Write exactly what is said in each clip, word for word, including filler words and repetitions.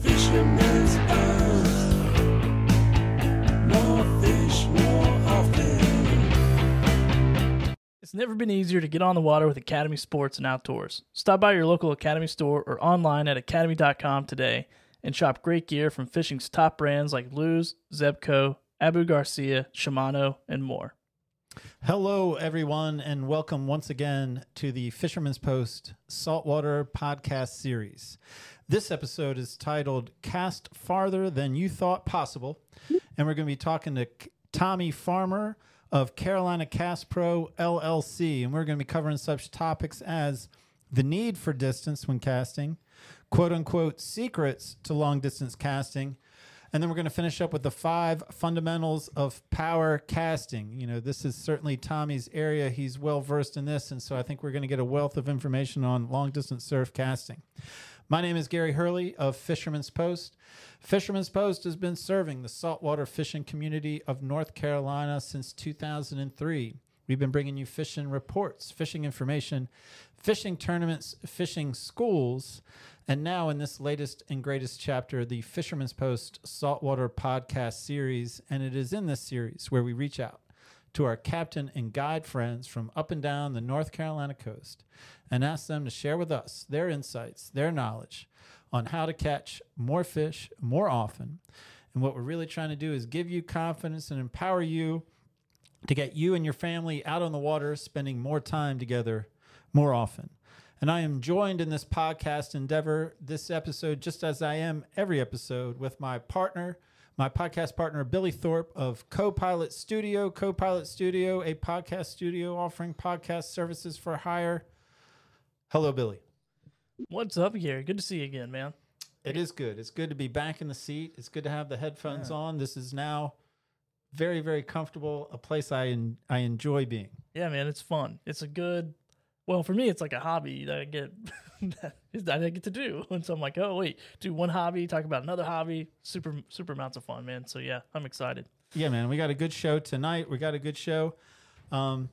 Fisherman's Post. More fish, more often. It's never been easier to get on the water with Academy Sports and Outdoors. Stop by your local Academy store or online at academy dot com today and shop great gear from fishing's top brands like Lews, Zebco, Abu Garcia, Shimano, and more. Hello, everyone, and welcome once again to the Fisherman's Post Saltwater Podcast Series. This episode is titled Cast Farther Than You Thought Possible, and we're going to be talking to Tommy Farmer of Carolina Cast Pro L L C, and we're going to be covering such topics as the need for distance when casting, quote-unquote secrets to long-distance casting, and then we're going to finish up with the five fundamentals of power casting. You know, this is certainly Tommy's area. He's well-versed in this, and so I think we're going to get a wealth of information on long-distance surf casting. My name is Gary Hurley of Fisherman's Post. Fisherman's Post has been serving the saltwater fishing community of North Carolina since two thousand three. We've been bringing you fishing reports, fishing information, fishing tournaments, fishing schools, and now in this latest and greatest chapter, the Fisherman's Post Saltwater Podcast Series. And it is in this series where we reach out to our captain and guide friends from up and down the North Carolina coast and ask them to share with us their insights, their knowledge on how to catch more fish more often. And what we're really trying to do is give you confidence and empower you to get you and your family out on the water, spending more time together more often. And I am joined in this podcast endeavor this episode, just as I am every episode, with my partner, my podcast partner, Billy Thorpe of Copilot Studio. Copilot Studio, a podcast studio offering podcast services for hire. Hello, Billy. What's up, Gary? Good to see you again, man. It is good. It's good to be back in the seat. It's good to have the headphones yeah. on. This is now very, very comfortable, a place I en- I enjoy being. Yeah, man, it's fun. It's a good, well, for me, it's like a hobby that I get that I get to do. And so I'm like, oh, wait, do one hobby, talk about another hobby. Super, super amounts of fun, man. So, yeah, I'm excited. Yeah, man, we got a good show tonight. We got a good show. Um,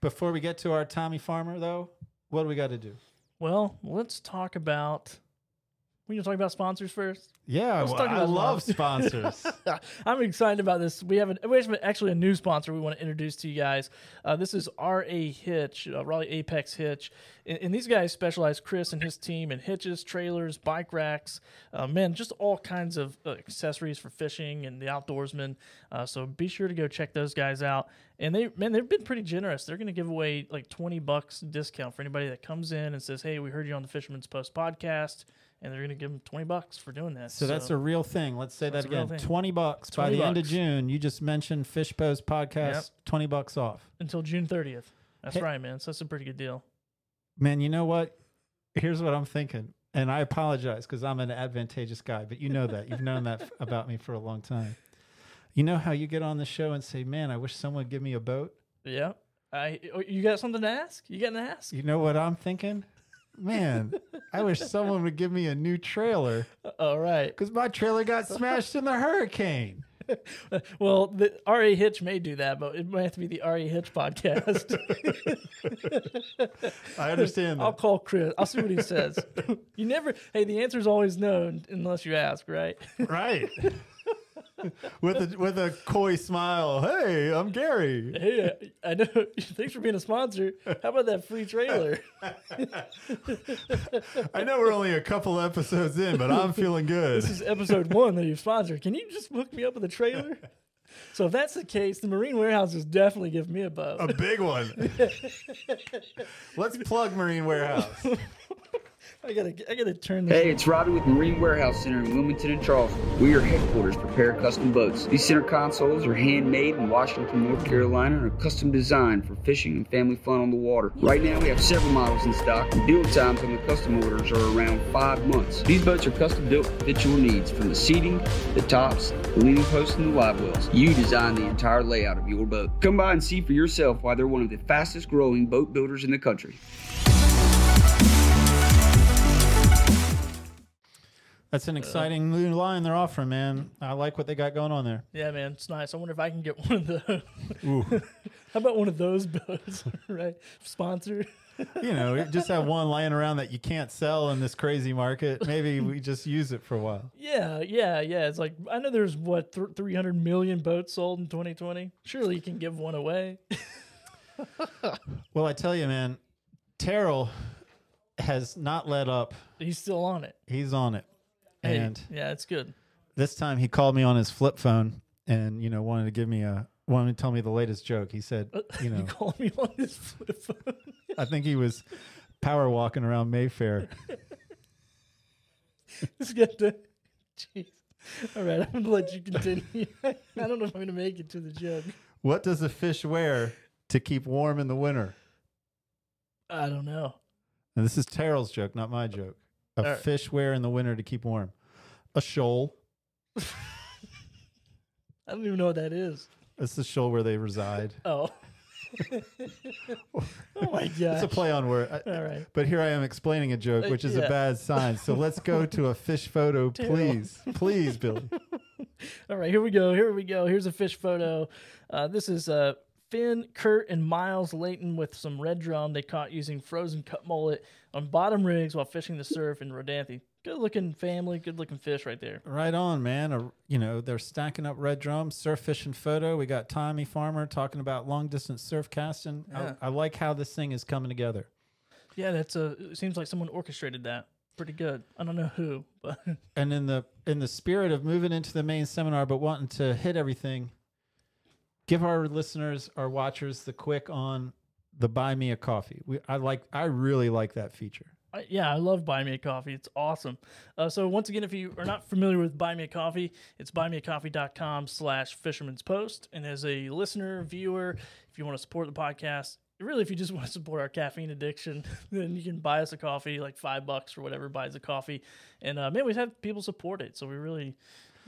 before we get to our Tommy Farmer, though, what do we got to do? Well, let's talk about... We can talk about sponsors first. Yeah, well, I love sponsors. I'm excited about this. We have, an, we have actually a new sponsor we want to introduce to you guys. Uh, this is R A Hitch, uh, Raleigh Apex Hitch. And, and these guys specialize, Chris and his team, in hitches, trailers, bike racks, uh, man, just all kinds of uh, accessories for fishing and the outdoorsmen. Uh, so be sure to go check those guys out. And they, man, they've been pretty generous. They're going to give away like twenty bucks discount for anybody that comes in and says, hey, we heard you on the Fisherman's Post podcast. And they're going to give them twenty bucks for doing that. So, so that's a real thing. Let's say that again. twenty bucks by the end of June. You just mentioned Fish Post Podcast, yep. twenty bucks off. Until June thirtieth. That's hey. right, man. So that's a pretty good deal. Man, you know what? Here's what I'm thinking. And I apologize because I'm an advantageous guy, but you know that. You've known that f- about me for a long time. You know how you get on the show and say, man, I wish someone would give me a boat? Yeah. I, you got something to ask? You got to ask? You know what I'm thinking? Man, I wish someone would give me a new trailer. All right. Because my trailer got smashed in the hurricane. Well, the R A Hitch may do that, but it might have to be the R A Hitch podcast. I understand that. I'll call Chris. I'll see what he says. You never... Hey, the answer is always no unless you ask, right? Right. With a with a coy smile. Hey, I'm Gary. Hey, I know. Thanks for being a sponsor. How about that free trailer? I know we're only a couple episodes in, but I'm feeling good. This is episode one that you've sponsored. Can you just hook me up with a trailer? So if that's the case, the Marine Warehouse is definitely giving me a boat. A big one. Let's plug Marine Warehouse. I gotta, I gotta turn this. Hey, on. It's Robbie with Marine Warehouse Center in Wilmington and Charleston. We are headquarters for Pair Custom Boats. These center consoles are handmade in Washington, North Carolina, and are custom designed for fishing and family fun on the water. Right now, we have several models in stock, and build times on the custom orders are around five months. These boats are custom built to fit your needs, from the seating, the tops, the leaning posts, and the live wells. You design the entire layout of your boat. Come by and see for yourself why they're one of the fastest-growing boat builders in the country. That's an exciting new line they're offering, man. I like what they got going on there. Yeah, man, it's nice. I wonder if I can get one of those. Ooh. How about one of those boats, right? Sponsor. you know, just have one lying around that you can't sell in this crazy market. Maybe we just use it for a while. Yeah, yeah, yeah. It's like, I know there's, what, th- three hundred million boats sold in twenty twenty. Surely you can give one away. Well, I tell you, man, Terrell has not let up. He's still on it. He's on it. Hey, and yeah, it's good. This time he called me on his flip phone and, you know, wanted to give me a, wanted to tell me the latest joke. He said, you know, he called me on his flip phone. I think he was power walking around Mayfair. Just got to, jeez. All right, I'm going to let you continue. I don't know if I'm going to make it to the joke. What does a fish wear to keep warm in the winter? I don't know. And this is Terrell's joke, not my joke. A right. fish wear in the winter to keep warm. A shoal. I don't even know what that is. It's the shoal where they reside. Oh. Oh, my God. It's a play on word. I, All right. But here I am explaining a joke, which is yeah. a bad sign. So let's go to a fish photo, please. Please, Billy. All right. Here we go. Here we go. Here's a fish photo. Uh, this is uh, Finn, Kurt, and Miles Layton with some red drum they caught using frozen cut mullet on bottom rigs while fishing the surf in Rodanthe. Good-looking family, good-looking fish right there. Right on, man. A, you know, they're stacking up red drums, surf fishing photo. We got Tommy Farmer talking about long-distance surf casting. Yeah. I, I like how this thing is coming together. Yeah, that's a, it seems like someone orchestrated that pretty good. I don't know who. But. And in the in the spirit of moving into the main seminar but wanting to hit everything, give our listeners, our watchers, the quick on the buy me a coffee. We, I like, I really like that feature. I, yeah, I love Buy Me a Coffee. It's awesome. Uh, so once again, if you are not familiar with Buy Me a Coffee, it's buymeacoffee.com slash Fisherman's Post. And as a listener, viewer, if you want to support the podcast, really, if you just want to support our caffeine addiction, then you can buy us a coffee, like five bucks or whatever buys a coffee. And uh, man, we've had people support it. So we really,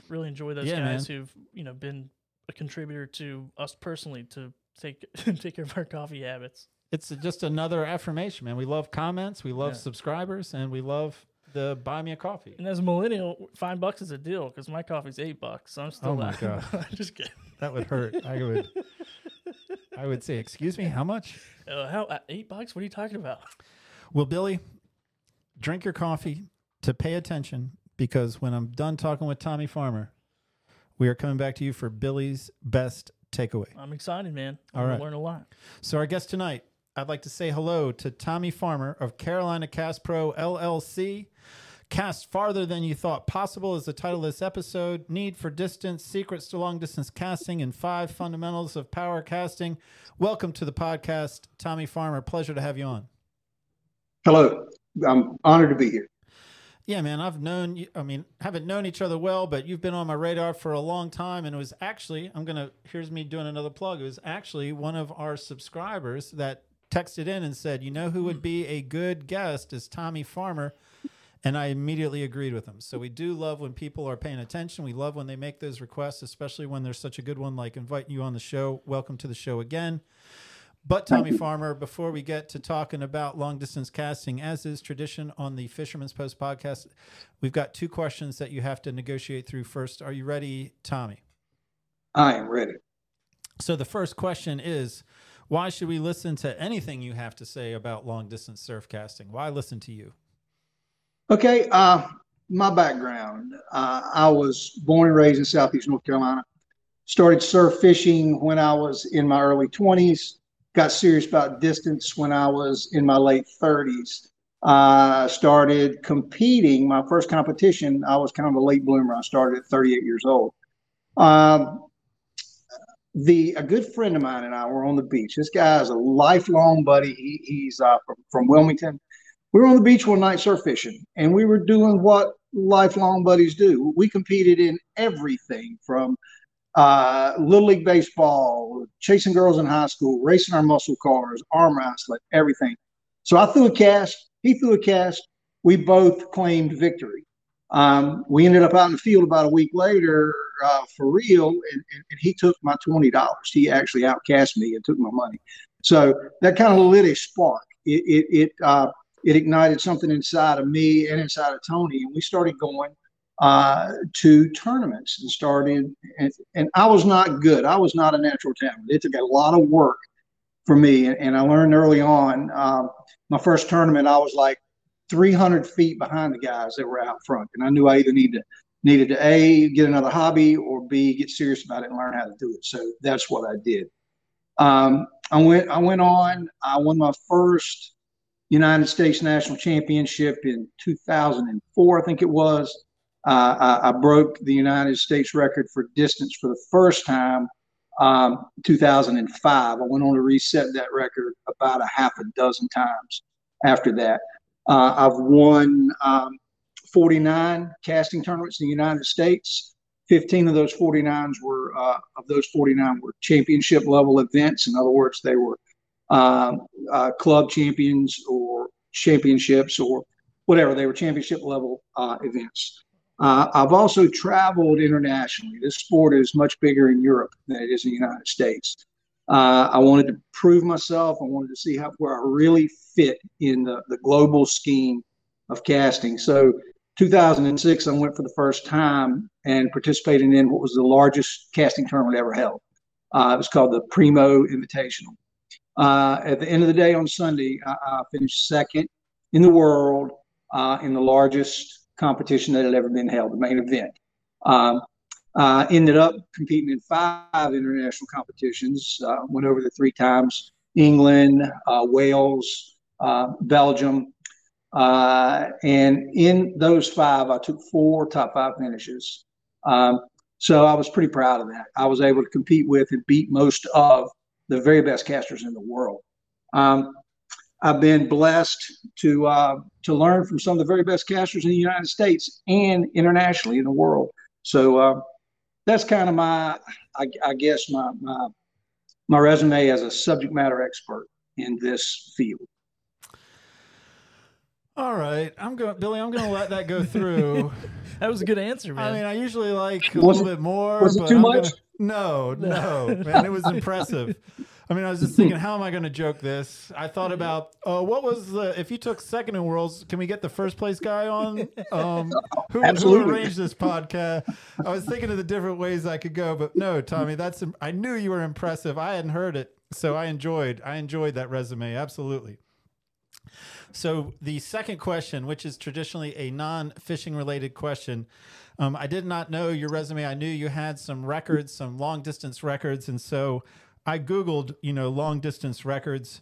really enjoy those yeah, guys man. who've, you know, been a contributor to us personally to take take care of our coffee habits. It's just another affirmation, man. We love comments, we love yeah. subscribers, and we love the buy me a coffee. And as a millennial, five bucks is a deal because my coffee's eight bucks. So I'm still. Oh my god! I'm just kidding. That would hurt. I would. I would say, excuse me, how much? Uh, how uh, eight bucks? What are you talking about? Well, Billy, drink your coffee to pay attention because when I'm done talking with Tommy Farmer, we are coming back to you for Billy's best takeaway. I'm excited, man. I'm All right, gonna learn a lot. So our guest tonight. I'd like to say hello to Tommy Farmer of Carolina Cast Pro L L C. Cast farther than you thought possible is the title of this episode. Need for distance, secrets to long-distance casting, and five fundamentals of power casting. Welcome to the podcast, Tommy Farmer. Pleasure to have you on. Hello. I'm honored to be here. Yeah, man, I've known you. I mean, haven't known each other well, but you've been on my radar for a long time. And it was actually, I'm going to, here's me doing another plug. It was actually one of our subscribers that texted in and said, you know who would be a good guest is Tommy Farmer. And I immediately agreed with him. So we do love when people are paying attention. We love when they make those requests, especially when there's such a good one, like inviting you on the show. Welcome to the show again. But Tommy Farmer, before we get to talking about long distance casting, as is tradition on the Fisherman's Post podcast, we've got two questions that you have to negotiate through first. Are you ready, Tommy? I am ready. So the first question is, why should we listen to anything you have to say about long-distance surf casting? Why listen to you? Okay, uh, my background. Uh, I was born and raised in Southeast North Carolina. Started surf fishing when I was in my early twenties. Got serious about distance when I was in my late thirties. I uh, started competing. My first competition, I was kind of a late bloomer. I started at thirty-eight years old. Um, The a good friend of mine and I were on the beach. This guy is a lifelong buddy. He, he's uh, from, from Wilmington. We were on the beach one night surf fishing, and we were doing what lifelong buddies do. We competed in everything from uh, Little League baseball, chasing girls in high school, racing our muscle cars, arm wrestling, everything. So I threw a cast. He threw a cast. We both claimed victory. Um, we ended up out in the field about a week later uh, for real, and, and, and he took my twenty dollars. He actually outcast me and took my money. So that kind of lit a spark. It it it, uh, it ignited something inside of me and inside of Tony, and we started going uh, to tournaments and started. And, and I was not good. I was not a natural talent. It took a lot of work for me. And, and I learned early on, um, my first tournament, I was like three hundred feet behind the guys that were out front. And I knew I either needed to, needed to A, get another hobby, or B, get serious about it and learn how to do it. So that's what I did. Um, I went, I went on, I won my first United States National Championship in two thousand four, I think it was. Uh, I, I broke the United States record for distance for the first time, um, two thousand five. I went on to reset that record about a half a dozen times after that. Uh, I've won um, forty-nine casting tournaments in the United States. fifteen of those forty-nines were uh, of those forty-nine were championship level events. In other words, they were uh, uh, club champions or championships or whatever. They were championship level uh, events. Uh, I've also traveled internationally. This sport is much bigger in Europe than it is in the United States. Uh, I wanted to prove myself. I wanted to see how where I really fit in the, the global scheme of casting. So two thousand six, I went for the first time and participated in what was the largest casting tournament ever held. Uh, it was called the Primo Invitational. Uh, at the end of the day on Sunday, I, I finished second in the world uh, in the largest competition that had ever been held, the main event. Um, I ended up competing in five international competitions, uh, went over the three times, England, uh, Wales, uh, Belgium. Uh, and in those five, I took four top five finishes. Um, so I was pretty proud of that. I was able to compete with and beat most of the very best casters in the world. Um, I've been blessed to uh, to learn from some of the very best casters in the United States and internationally in the world. So uh, that's kind of my, I, I guess, my, my my resume as a subject matter expert in this field. All right, I'm going, Billy. I'm going to let that go through. That was a good answer, man. I mean, I usually like a was little it, bit more. Was but it too I'm much? Gonna, no, no, man. It was impressive. I mean, I was just thinking, how am I going to joke this? I thought about, oh, uh, what was the, if you took second in Worlds, can we get the first place guy on? Um, who, who arranged this podcast? I was thinking of the different ways I could go, but no, Tommy, that's, I knew you were impressive. I hadn't heard it. So I enjoyed, I enjoyed that resume. Absolutely. So the second question, which is traditionally a non-fishing related question. Um, I did not know your resume. I knew you had some records, some long distance records. And so I Googled, you know, long distance records,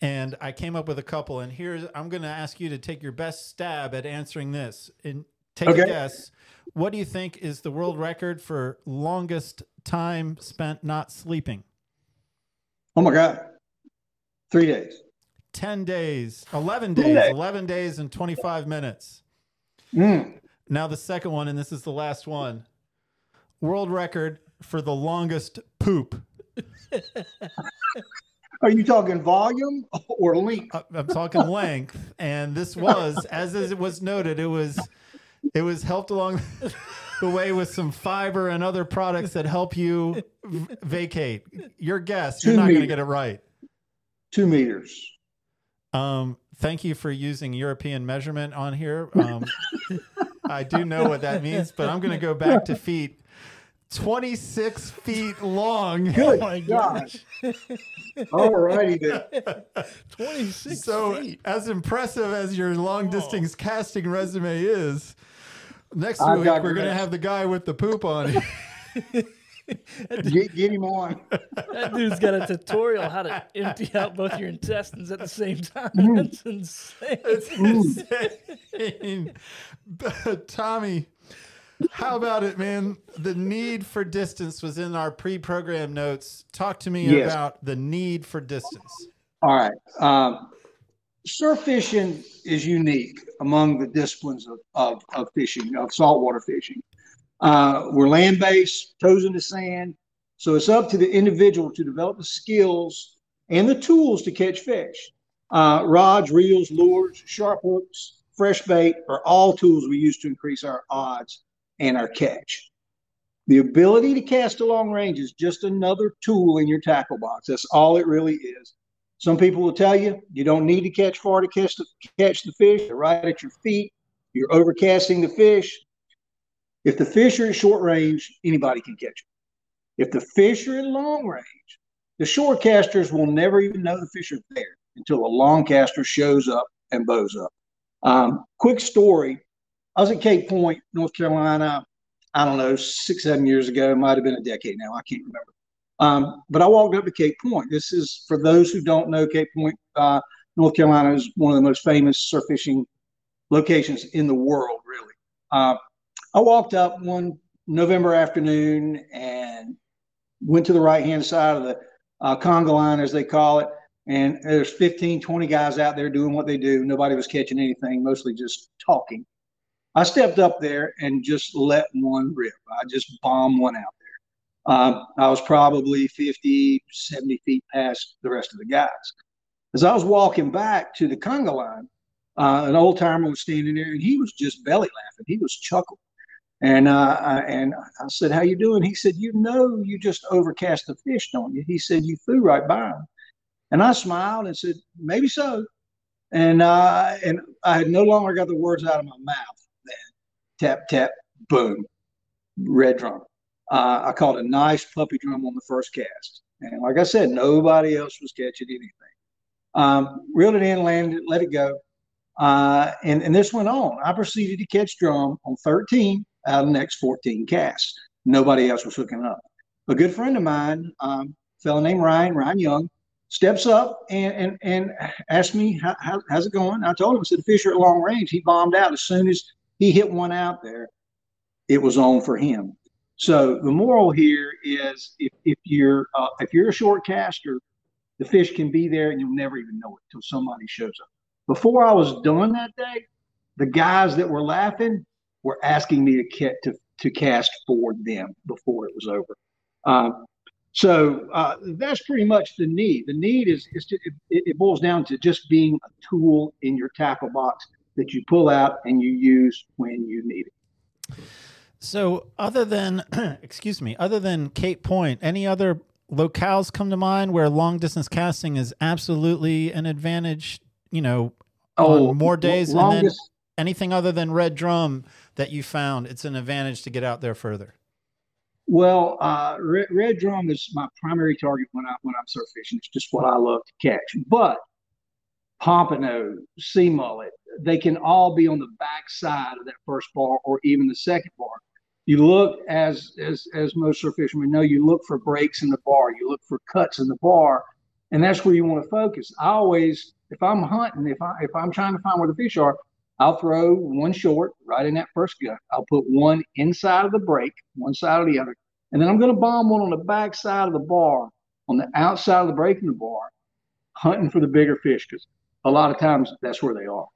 and I came up with a couple. And here's, I'm going to ask you to take your best stab at answering this and take okay. a guess. What do you think is the world record for longest time spent not sleeping? Oh my God. Three days, ten days, eleven days, Three days. eleven days and twenty-five minutes. Mm. Now the second one, and this is the last one, world record for the longest poop. Are you talking volume or length? I'm talking length, and this was, as it was noted, it was it was helped along the way with some fiber and other products that help you v- vacate. Your guess, you're not going to get it right. Two meters. Um, thank you for using European measurement on here. Um, I do know what that means, but I'm going to go back to feet. twenty-six feet long. Good. Oh my gosh. All righty then. twenty-six so, feet. So as impressive as your long distance oh. casting resume is, next I've week we're going to have the guy with the poop on him. Get, get him on. That dude's got a tutorial how to empty out both your intestines at the same time. Mm. That's insane. It's insane. Tommy. How about it, man? The need for distance was in our pre-program notes. Talk to me yes. about the need for distance. All right. Um, surf fishing is unique among the disciplines of, of, of fishing, of saltwater fishing. Uh, we're land-based, toes in the sand. So it's up to the individual to develop the skills and the tools to catch fish. Uh, rods, reels, lures, sharp hooks, fresh bait are all tools we use to increase our odds and our catch. The ability to cast a long range is just another tool in your tackle box. That's all it really is. Some people will tell you, you don't need to catch far to catch the, catch the fish. They're right at your feet. You're overcasting the fish. If the fish are at short range, anybody can catch it. If the fish are at long range, The shore casters will never even know the fish are there until a long caster shows up and bows up. Um, quick story. I was at Cape Point, North Carolina, I don't know, six, seven years ago. It might have been a decade now. I can't remember. Um, but I walked up to Cape Point. This is, for those who don't know, Cape Point, uh, North Carolina is one of the most famous surf fishing locations in the world, really. Uh, I walked up one November afternoon and went to the right-hand side of the uh, conga line, as they call it. And there's fifteen, twenty guys out there doing what they do. Nobody was catching anything, mostly just talking. I stepped up there and just let one rip. I just bombed one out there. Um, I was probably fifty, seventy feet past the rest of the guys. As I was walking back to the conga line, uh, an old timer was standing there, and he was just belly laughing. He was chuckling. And, uh, I, and I said, how you doing? He said, you know you just overcast the fish, don't you? He said, you flew right by him. And I smiled and said, maybe so. And, uh, and I had no longer got the words out of my mouth. Tap, tap, boom, red drum. Uh, I caught a nice puppy drum on the first cast. And like I said, nobody else was catching anything. Um, reeled it in, landed it, let it go. Uh, and, and this went on. I proceeded to catch drum on thirteen out of the next fourteen casts. Nobody else was hooking up. A good friend of mine, um, a fellow named Ryan, Ryan Young, steps up and, and, and asked me, how, how, how's it going? I told him, I said, the fish are at long range. He bombed out as soon as he hit one out there, it was on for him. So the moral here is if, if you're uh, if you're a short caster, the fish can be there and you'll never even know it till somebody shows up. Before I was done that day, the guys that were laughing were asking me to, to, to cast for them before it was over. Um, so uh, that's pretty much the need. The need is, is to, it, it boils down to just being a tool in your tackle box that you pull out and you use when you need it. So other than, excuse me, other than Cape Point, any other locales come to mind where long distance casting is absolutely an advantage, you know, oh, on more days? Longest, and then anything other than red drum that you found, it's an advantage to get out there further. Well, uh, red, red drum is my primary target when, I, when I'm surf fishing. It's just what I love to catch. But pompano, sea mullet, they can all be on the back side of that first bar or even the second bar. You look, as as as most surf fishermen know, you look for breaks in the bar. You look for cuts in the bar, and that's where you want to focus. I always, if I'm hunting, if, I, if I'm trying to find where the fish are, I'll throw one short right in that first gut. I'll put one inside of the break, one side or the other, and then I'm going to bomb one on the back side of the bar, on the outside of the break in the bar, hunting for the bigger fish because a lot of times that's where they are.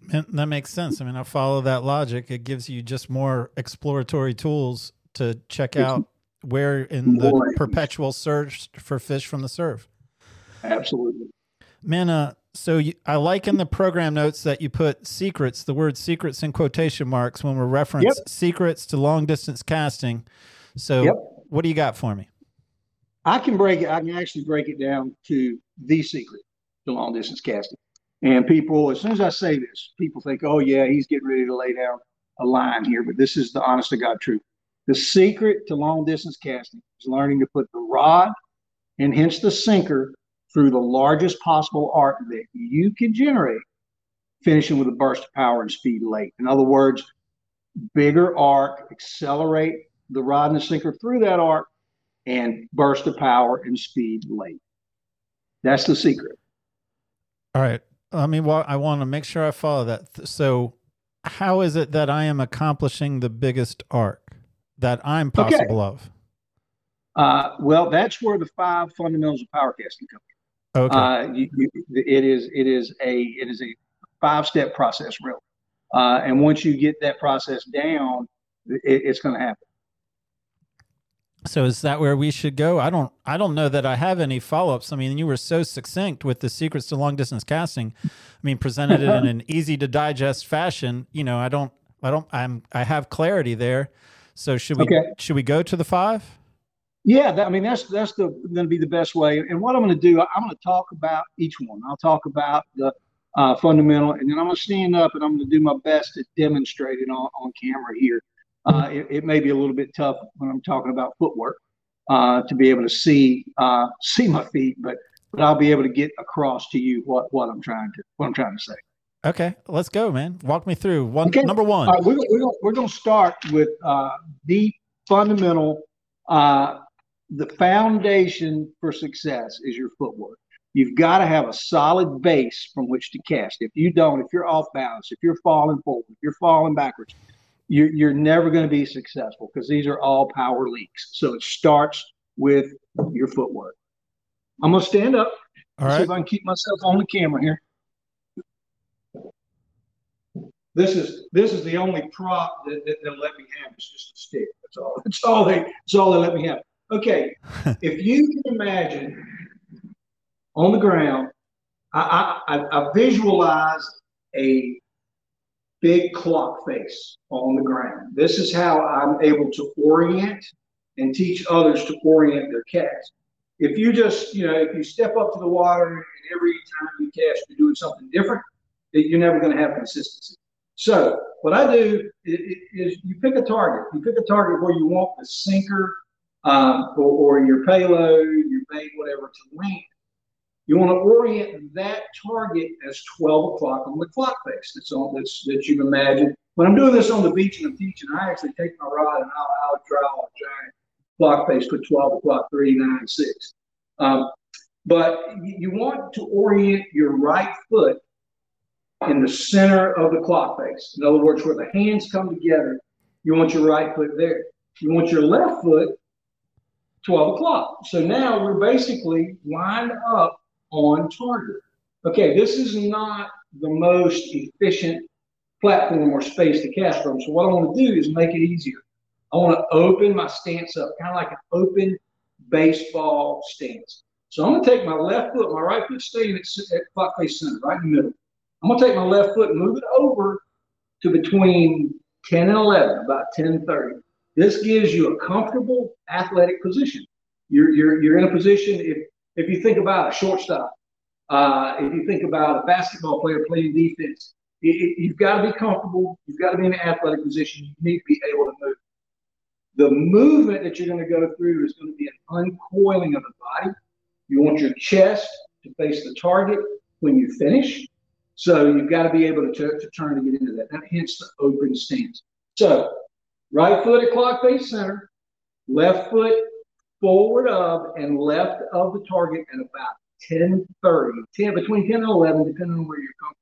Man, that makes sense. I mean, I follow that logic. It gives you just more exploratory tools to check out where in the perpetual search for fish from the surf. Absolutely. Man, uh, so you, I like in the program notes that you put secrets, the word secrets in quotation marks when we reference yep. secrets to long distance casting. So yep. what do you got for me? I can break it. I can actually break it down to the secret to long distance casting. And people, as soon as I say this, people think, oh, yeah, he's getting ready to lay down a line here. But this is the honest to God truth. The secret to long distance casting is learning to put the rod and hence the sinker through the largest possible arc that you can generate, finishing with a burst of power and speed late. In other words, bigger arc, accelerate the rod and the sinker through that arc and burst of power and speed late. That's the secret. All right. I mean, well, I want to make sure I follow that. So how is it that I am accomplishing the biggest arc that I'm possible okay. of? Uh, well, that's where the five fundamentals of power casting come in. Okay. Uh, you, you, it is it is a it is a five-step process, really. Uh, and once you get that process down, it, it's going to happen. So is that where we should go? I don't I don't know that I have any follow-ups. I mean, you were so succinct with the secrets to long-distance casting. I mean, presented it in an easy-to-digest fashion. You know, I don't I don't I'm I have clarity there. So should we okay. should we go to the five? Yeah, that, I mean that's that's the going to be the best way. And what I'm going to do, I'm going to talk about each one. I'll talk about the uh, fundamental, and then I'm going to stand up and I'm going to do my best to demonstrate it on, on camera here. Uh, it, it may be a little bit tough when I'm talking about footwork, uh, to be able to see uh, see my feet, but but I'll be able to get across to you what, what I'm trying to what I'm trying to say. Okay, let's go, man. Walk me through one okay. number one. Right, we're we're, we're going to start with uh, the fundamental. Uh, the foundation for success is your footwork. You've got to have a solid base from which to cast. If you don't, if you're off balance, if you're falling forward, if you're falling backwards, you're, you're never going to be successful, because these are all power leaks. So it starts with your footwork. I'm going to stand up. All right. See if I can keep myself on the camera here. This is this is the only prop that, that they'll let me have. It's just a stick. That's all. It's all they. It's all they let me have. Okay. If you can imagine on the ground, I, I, I visualize a big clock face on the ground. This is how I'm able to orient and teach others to orient their cast. If you just, you know, if you step up to the water and every time you cast, you're doing something different, you're never going to have consistency. So what I do is you pick a target. You pick a target where you want the sinker um, or, or your payload, your bait, whatever, to land. You want to orient that target as twelve o'clock on the clock face. That's on that's that you imagine. When I'm doing this on the beach and I'm teaching, I actually take my rod and I'll, I'll draw a giant clock face for twelve o'clock, three, nine, six. Um, but you want to orient your right foot in the center of the clock face. In other words, where the hands come together, you want your right foot there. You want your left foot twelve o'clock. So now we're basically lined up on target. Okay, this is not the most efficient platform or space to cast from. So what I want to do is make it easier. I want to open my stance up, kind of like an open baseball stance. So I'm going to take my left foot, my right foot staying at, at clock face center, right in the middle. I'm going to take my left foot and move it over to between ten and eleven, about ten thirty. This gives you a comfortable athletic position. You're, you're, you're in a position, if if you think about a shortstop, uh, if you think about a basketball player playing defense, it, it, you've got to be comfortable. You've got to be in an athletic position. You need to be able to move. The movement that you're going to go through is going to be an uncoiling of the body. You want your chest to face the target when you finish. So you've got to be able to, t- to turn to get into that. That hence the open stance. So right foot at clock face center, left foot forward of and left of the target at about ten thirty, ten, between ten and eleven, depending on where you're coming.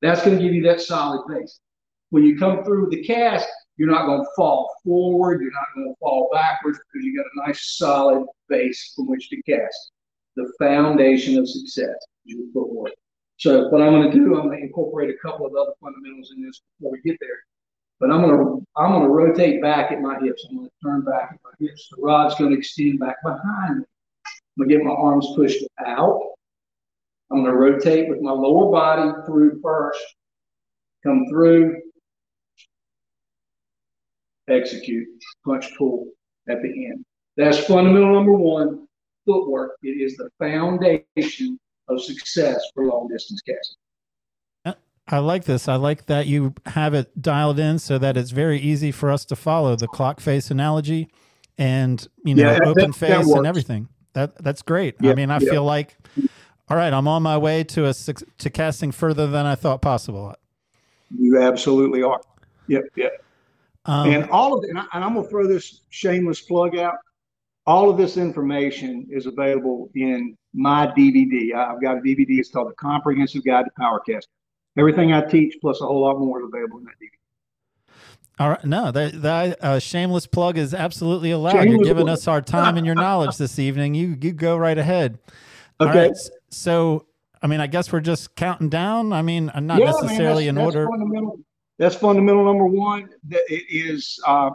That's going to give you that solid base. When you come through the cast, you're not going to fall forward. You're not going to fall backwards because you got a nice solid base from which to cast. The foundation of success is your footwork. So what I'm going to do, I'm going to incorporate a couple of other fundamentals in this before we get there. But I'm going to I'm going to rotate back at my hips. I'm going to turn back at my hips. The rod's going to extend back behind me. I'm going to get my arms pushed out. I'm going to rotate with my lower body through first. Come through. Execute. Punch, pull at the end. That's fundamental number one, footwork. It is the foundation of success for long distance casting. I like this. I like that you have it dialed in so that it's very easy for us to follow the clock face analogy and, you know, yeah, open that, face that and everything. That that's great. Yeah, I mean, I yeah. feel like, all right, I'm on my way to a to casting further than I thought possible. You absolutely are. Yep. Yep. Um, and all of it, and, I, and I'm going to throw this shameless plug out. All of this information is available in my D V D. I've got a D V D. It's called The Comprehensive Guide to Power Casting. Everything I teach, plus a whole lot more, is available in that D V D. All right. No, that, that uh, shameless plug is absolutely allowed. Shameless you're giving plug. us our time and your knowledge this evening. You you go right ahead. Okay. All right. So, I mean, I guess we're just counting down. I mean, not yeah, necessarily man, that's, in that's order. Fundamental. That's fundamental number one. That it is. Uh,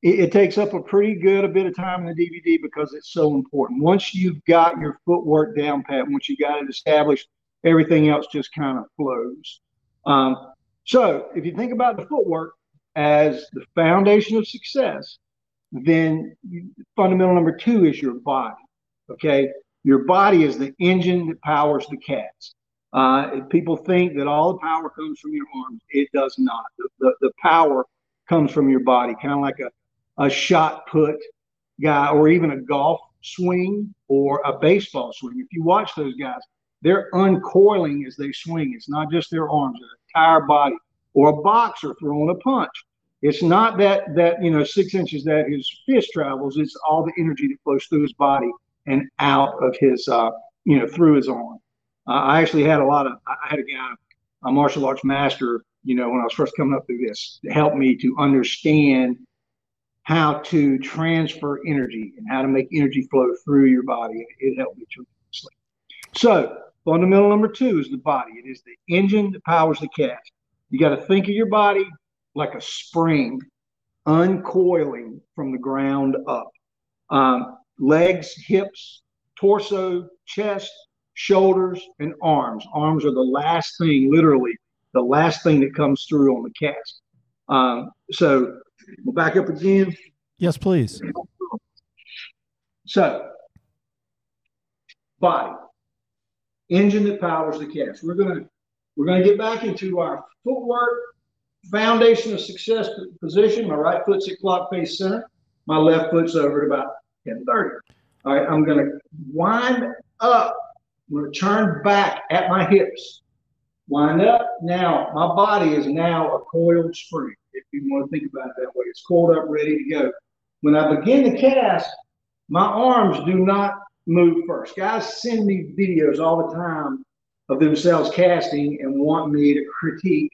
It takes up a pretty good a bit of time in the D V D because it's so important. Once you've got your footwork down pat, once you got it established, everything else just kind of flows. Um, so if you think about the footwork as the foundation of success, then fundamental number two is your body. Okay, your body is the engine that powers the cast. Uh, if people think that all the power comes from your arms, it does not. The, the, the power comes from your body, kind of like a A shot put guy, or even a golf swing or a baseball swing. If you watch those guys, they're uncoiling as they swing. It's not just their arms, their entire body. Or a boxer throwing a punch. It's not that, that you know, six inches that his fist travels. It's all the energy that flows through his body and out of his, uh, you know, through his arm. Uh, I actually had a lot of, I had a guy, a martial arts master, you know, when I was first coming up through this, to help me to understand how to transfer energy and how to make energy flow through your body. It helped me tremendously. So fundamental number two is the body. It is the engine that powers the cast. You got to think of your body like a spring uncoiling from the ground up. Um, legs, hips, torso, chest, shoulders, and arms. Arms are the last thing, literally, the last thing that comes through on the cast. Um, so we'll back up again. Yes, please. So, body, engine that powers the cast. We're going to we're going to get back into our footwork, foundation of success position. My right foot's at clock face center. My left foot's over at about ten thirty. All right, I'm going to wind up. I'm going to turn back at my hips. Wind up. Now, my body is now a coiled spring, if you want to think about it that way. It's coiled up, ready to go. When I begin to cast, my arms do not move first. Guys send me videos all the time of themselves casting and want me to critique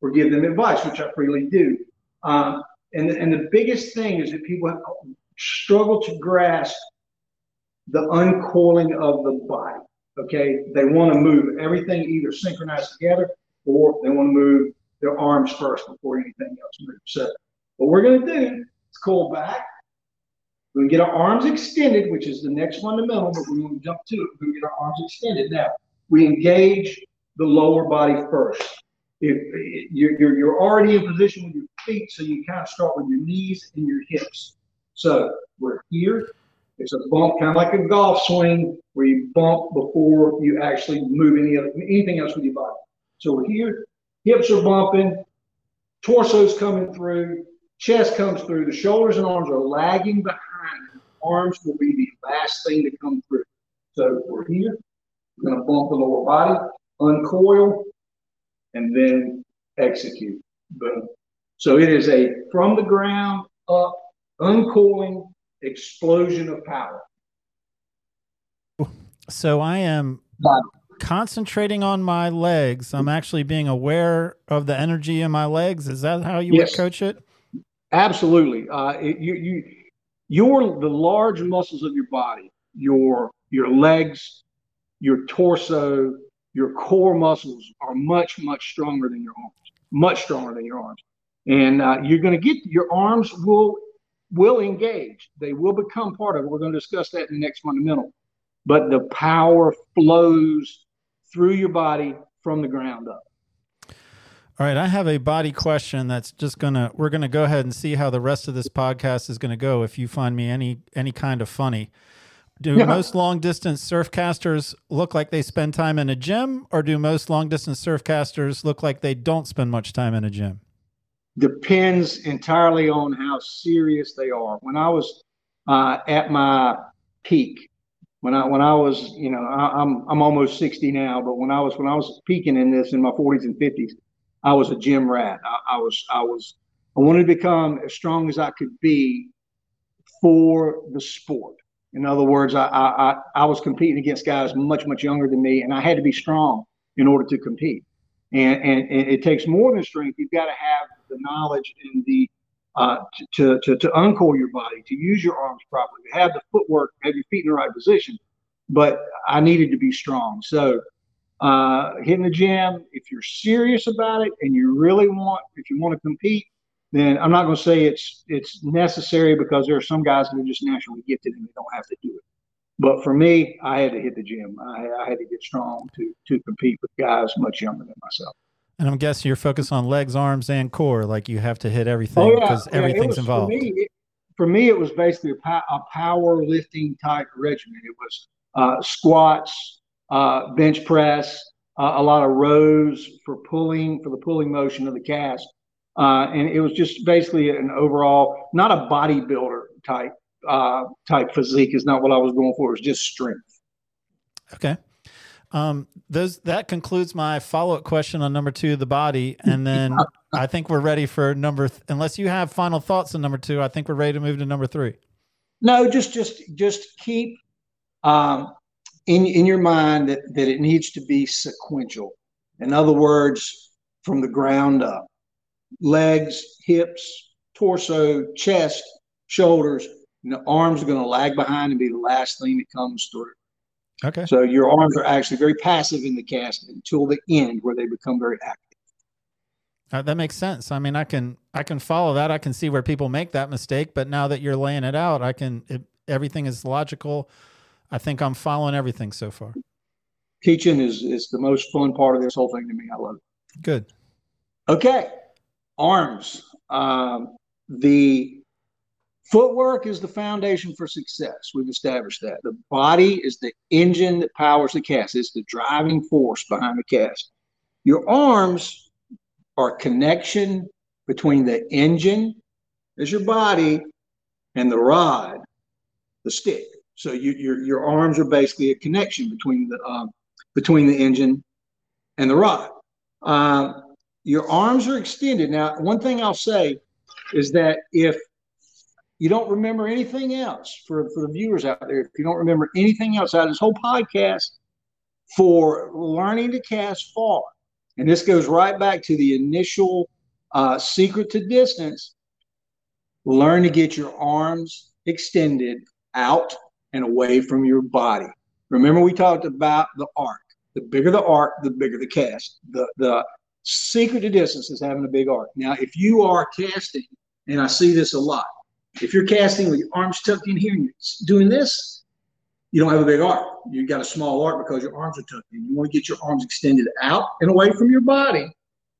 or give them advice, which I freely do. Um, and, and the biggest thing is that people have struggle to grasp the uncoiling of the body. Okay, they want to move everything either synchronized together, or they want to move their arms first before anything else moves. So what we're going to do is coil back. We're going to get our arms extended, which is the next fundamental, but we're going to jump to it. We're going to get our arms extended. Now, we engage the lower body first. If you're, you're already in position with your feet, so you kind of start with your knees and your hips. So we're here. It's a bump, kind of like a golf swing, where you bump before you actually move any other, anything else with your body. So we're here, hips are bumping, torso's coming through, chest comes through, the shoulders and arms are lagging behind. Arms will be the last thing to come through. So we're here, we're going to bump the lower body, uncoil, and then execute. Boom. So it is a from the ground up, uncoiling explosion of power. So I am concentrating on my legs. I'm actually being aware of the energy in my legs. Is that how you yes. would coach it? Absolutely. Uh, it, you, you, your the large muscles of your body, your your legs, your torso, your core muscles are much much stronger than your arms. Much stronger than your arms, and uh, you're going to get your arms will will engage. They will become part of it. We're going to discuss that in the next fundamental. But the power flows through your body from the ground up. All right. I have a body question that's just going to, we're going to go ahead and see how the rest of this podcast is going to go. If you find me any, any kind of funny, do yeah. most long distance surf casters look like they spend time in a gym, or do most long distance surf casters look like they don't spend much time in a gym? Depends entirely on how serious they are. When I was uh, at my peak, When I when I was, you know, I, I'm I'm almost sixty now, but when I was when I was peaking in this in my forties and fifties, I was a gym rat. I, I was I was I wanted to become as strong as I could be for the sport. In other words, I I I was competing against guys much much younger than me, and I had to be strong in order to compete. And and, and it takes more than strength. You've got to have the knowledge and the Uh, to, to, to uncoil your body, to use your arms properly, to have the footwork, have your feet in the right position. But I needed to be strong. So uh, hitting the gym, if you're serious about it and you really want, if you want to compete, then I'm not going to say it's it's necessary, because there are some guys who are just naturally gifted and they don't have to do it. But for me, I had to hit the gym. I, I had to get strong to to compete with guys much younger than myself. And I'm guessing you're focused on legs, arms, and core. Like you have to hit everything oh, yeah. because everything's yeah, was, involved. For me, it, for me, it was basically a, a power lifting type regimen. It was uh, squats, uh, bench press, uh, a lot of rows for pulling, for the pulling motion of the cast. Uh, and it was just basically an overall, not a bodybuilder type uh, type physique is not what I was going for. It was just strength. Okay. Um, those, that concludes my follow-up question on number two, the body. And then I think we're ready for number, th- unless you have final thoughts on number two, I think we're ready to move to number three. No, just, just, just keep, um, in, in your mind that, that it needs to be sequential. In other words, from the ground up, legs, hips, torso, chest, shoulders, and the arms are going to lag behind and be the last thing that comes through. Okay. So your arms are actually very passive in the cast until the end where they become very active. Uh, that makes sense. I mean, I can, I can follow that. I can see where people make that mistake, but now that you're laying it out, I can, it, everything is logical. I think I'm following everything so far. Teaching is, is the most fun part of this whole thing to me. I love it. Good. Okay. Arms. Um, the footwork is the foundation for success. We've established that. The body is the engine that powers the cast. It's the driving force behind the cast. Your arms are connection between the engine as your body and the rod, the stick. So you, your, your arms are basically a connection between the, um, between the engine and the rod. Um, Your arms are extended. Now, one thing I'll say is that if you don't remember anything else, for, for the viewers out there, if you don't remember anything else out of this whole podcast for learning to cast far, and this goes right back to the initial uh, secret to distance, learn to get your arms extended out and away from your body. Remember, we talked about the arc. The bigger the arc, the bigger the cast. The the secret to distance is having a big arc. Now, if you are casting, and I see this a lot, if you're casting with your arms tucked in here and you're doing this, you don't have a big arc. You've got a small arc because your arms are tucked in. You want to get your arms extended out and away from your body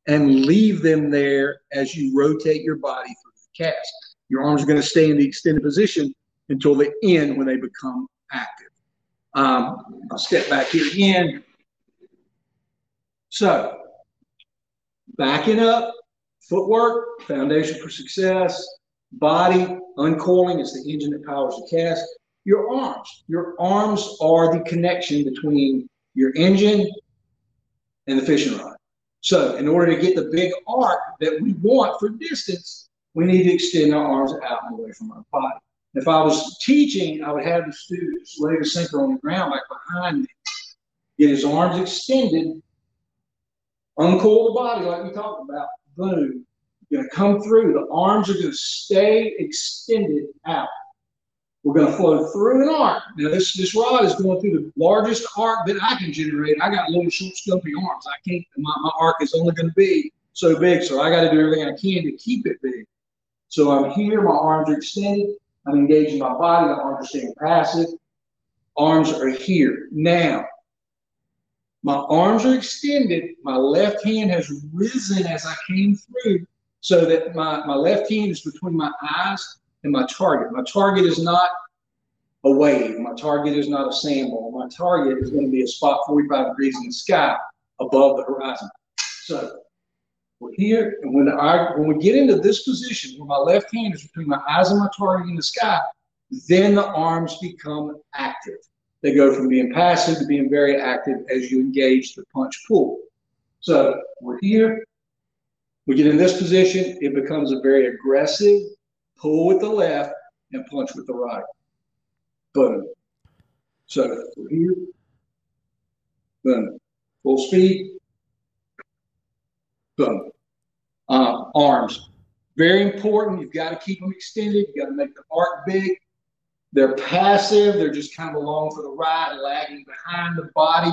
and leave them there as you rotate your body through the cast. Your arms are going to stay in the extended position until the end when they become active. Um, I'll step back here again. So, backing up, footwork, foundation for success, body, uncoiling is the engine that powers the cast. Your arms. Your arms are the connection between your engine and the fishing rod. So in order to get the big arc that we want for distance, we need to extend our arms out and away from our body. If I was teaching, I would have the students lay the sinker on the ground, like behind me, get his arms extended, uncoil the body like we talked about. Boom. You're going to come through. The arms are going to stay extended out. We're going to flow through an arc. Now, this, this rod is going through the largest arc that I can generate. I got little short, stumpy arms. I can't, my, my arc is only going to be so big, so I got to do everything I can to keep it big. So I'm here. My arms are extended. I'm engaging my body. My arms are staying passive. Arms are here. Now, my arms are extended. My left hand has risen as I came through so that my, my left hand is between my eyes and my target. My target is not a wave. My target is not a sandball. My target is going to be a spot forty-five degrees in the sky above the horizon. So we're here, and when, I, when we get into this position where my left hand is between my eyes and my target in the sky, then the arms become active. They go from being passive to being very active as you engage the punch pull. So we're here. We get in this position. It becomes a very aggressive pull with the left and punch with the right. Boom. So we're here. Boom. Full speed. Boom. Uh, arms. Very important. You've got to keep them extended. You've got to make the arc big. They're passive. They're just kind of along for the ride, lagging behind the body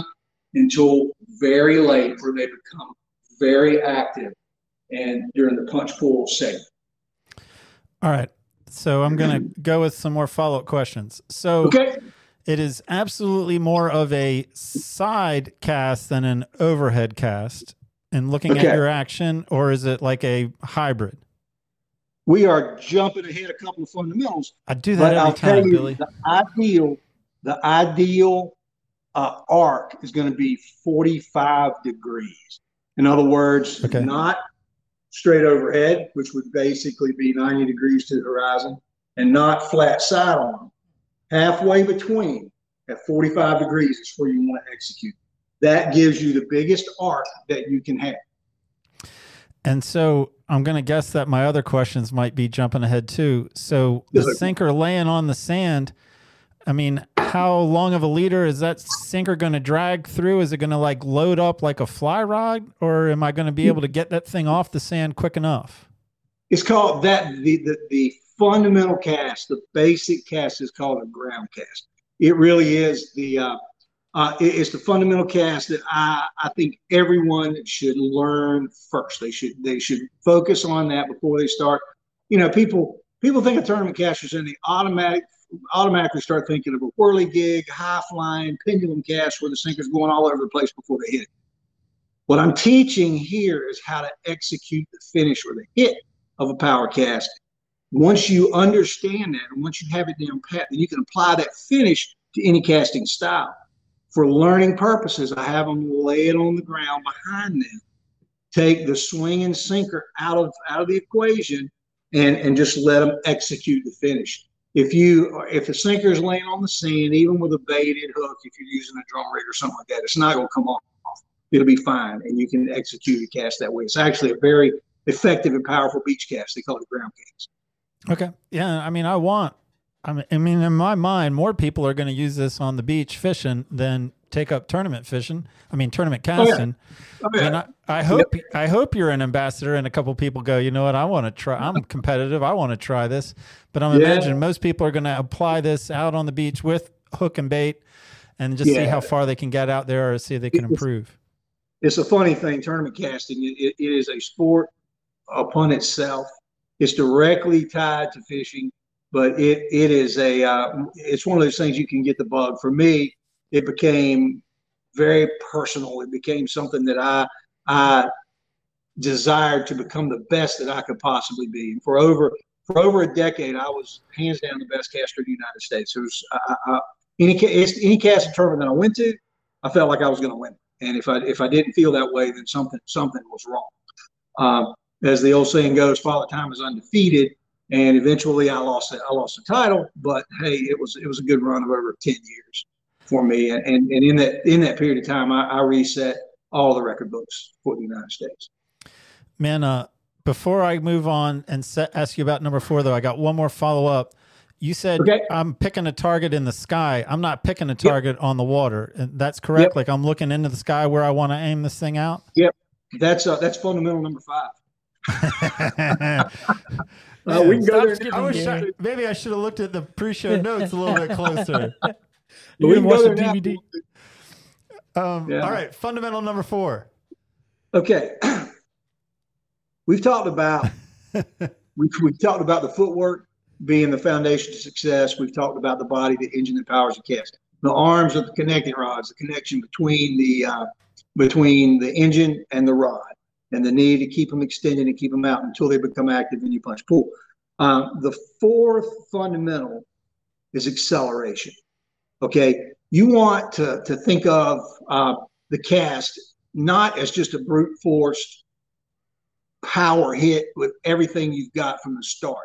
until very late where they become very active and during the punch pull segment. All right. So I'm going to go with some more follow-up questions. So okay. It is absolutely more of a side cast than an overhead cast in looking okay. at your action, or is it like a hybrid? We are jumping ahead a couple of fundamentals. I do that every time, Billy. The ideal, the ideal uh, arc is going to be forty-five degrees. In other words, okay. not straight overhead, which would basically be ninety degrees to the horizon, and not flat side on them. Halfway between at forty-five degrees is where you want to execute. That gives you the biggest arc that you can have. And so I'm going to guess that my other questions might be jumping ahead too. So the sinker laying on the sand, I mean, how long of a leader is that sinker going to drag through? Is it going to like load up like a fly rod, or am I going to be able to get that thing off the sand quick enough? It's called that. The, the, the fundamental cast, the basic cast is called a ground cast. It really is the, uh, Uh, it's the fundamental cast that I, I think everyone should learn first. They should they should focus on that before they start. You know, people people think of tournament casters and they automatic automatically start thinking of a whirly gig, high flying, pendulum cast where the sinker's going all over the place before they hit it. What I'm teaching here is how to execute the finish or the hit of a power cast. Once you understand that, and once you have it down pat, then you can apply that finish to any casting style. For learning purposes, I have them lay it on the ground behind them, take the swing and sinker out of out of the equation, and, and just let them execute the finish. If you if the sinker is laying on the sand, even with a baited hook, if you're using a drum rig or something like that, it's not going to come off. It'll be fine, and you can execute a cast that way. It's actually a very effective and powerful beach cast. They call it a ground cast. Okay. Yeah, I mean, I want... I mean, in my mind, more people are going to use this on the beach fishing than take up tournament fishing. I mean, tournament casting. Oh, yeah. Oh, yeah. And I, I hope yep. I hope you're an ambassador and a couple of people go, you know what, I want to try. I'm competitive. I want to try this. But I'm yeah. imagining most people are going to apply this out on the beach with hook and bait and just yeah. see how far they can get out there or see if they can it's, improve. It's a funny thing, tournament casting. It, it is a sport upon itself. It's directly tied to fishing. But it it is a uh, it's one of those things you can get the bug. For me, it became very personal. It became something that I I desired to become the best that I could possibly be. And for over for over a decade, I was hands down the best caster in the United States. There was I, I, any any casting tournament that I went to, I felt like I was going to win. And if I if I didn't feel that way, then something something was wrong. Um, as the old saying goes, "Father Time is undefeated." And eventually I lost it. I lost the title, but hey, it was, it was a good run of over ten years for me. And, and, and in that, in that period of time, I, I reset all the record books for the United States. Man, uh, before I move on and set, ask you about number four, though, I got one more follow up. You said, okay, I'm picking a target in the sky. I'm not picking a target yep. on the water. And that's correct. Yep. Like I'm looking into the sky where I want to aim this thing out. Yep. That's uh, that's fundamental number five. uh, we can go there. I wish I, maybe I should have looked at the pre-show notes a little bit closer. We can watch the D V D. Um, yeah. All right, fundamental number four. Okay, we've talked about we we've talked about the footwork being the foundation to success. We've talked about the body, the engine that powers the cast. The arms are the connecting rods, the connection between the uh, between the engine and the rod, and the need to keep them extended and keep them out until they become active and you punch pull. Um, the fourth fundamental is acceleration. Okay, you want to, to think of uh, the cast not as just a brute force power hit with everything you've got from the start.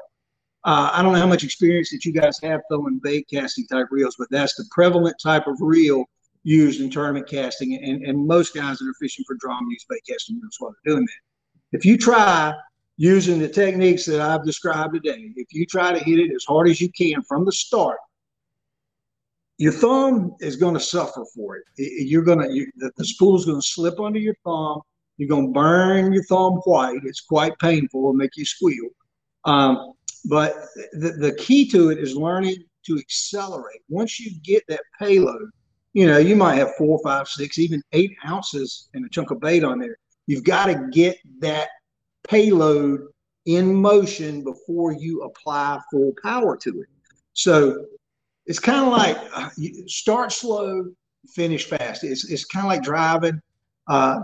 Uh, I don't know how much experience that you guys have throwing bait casting type reels, but that's the prevalent type of reel used in tournament casting, and, and most guys that are fishing for drum use bait casting reels while they're doing that. If you try using the techniques that I've described today, if you try to hit it as hard as you can from the start, your thumb is going to suffer for it. You're going to, you, the, the spool is going to slip under your thumb. You're going to burn your thumb white. It's quite painful. It'll make you squeal. Um, but the, the key to it is learning to accelerate. Once you get that payload, you know, you might have four, five, six, even eight ounces and a chunk of bait on there. You've got to get that payload in motion before you apply full power to it. So it's kind of like uh, you start slow, finish fast. It's it's kind of like driving. Uh,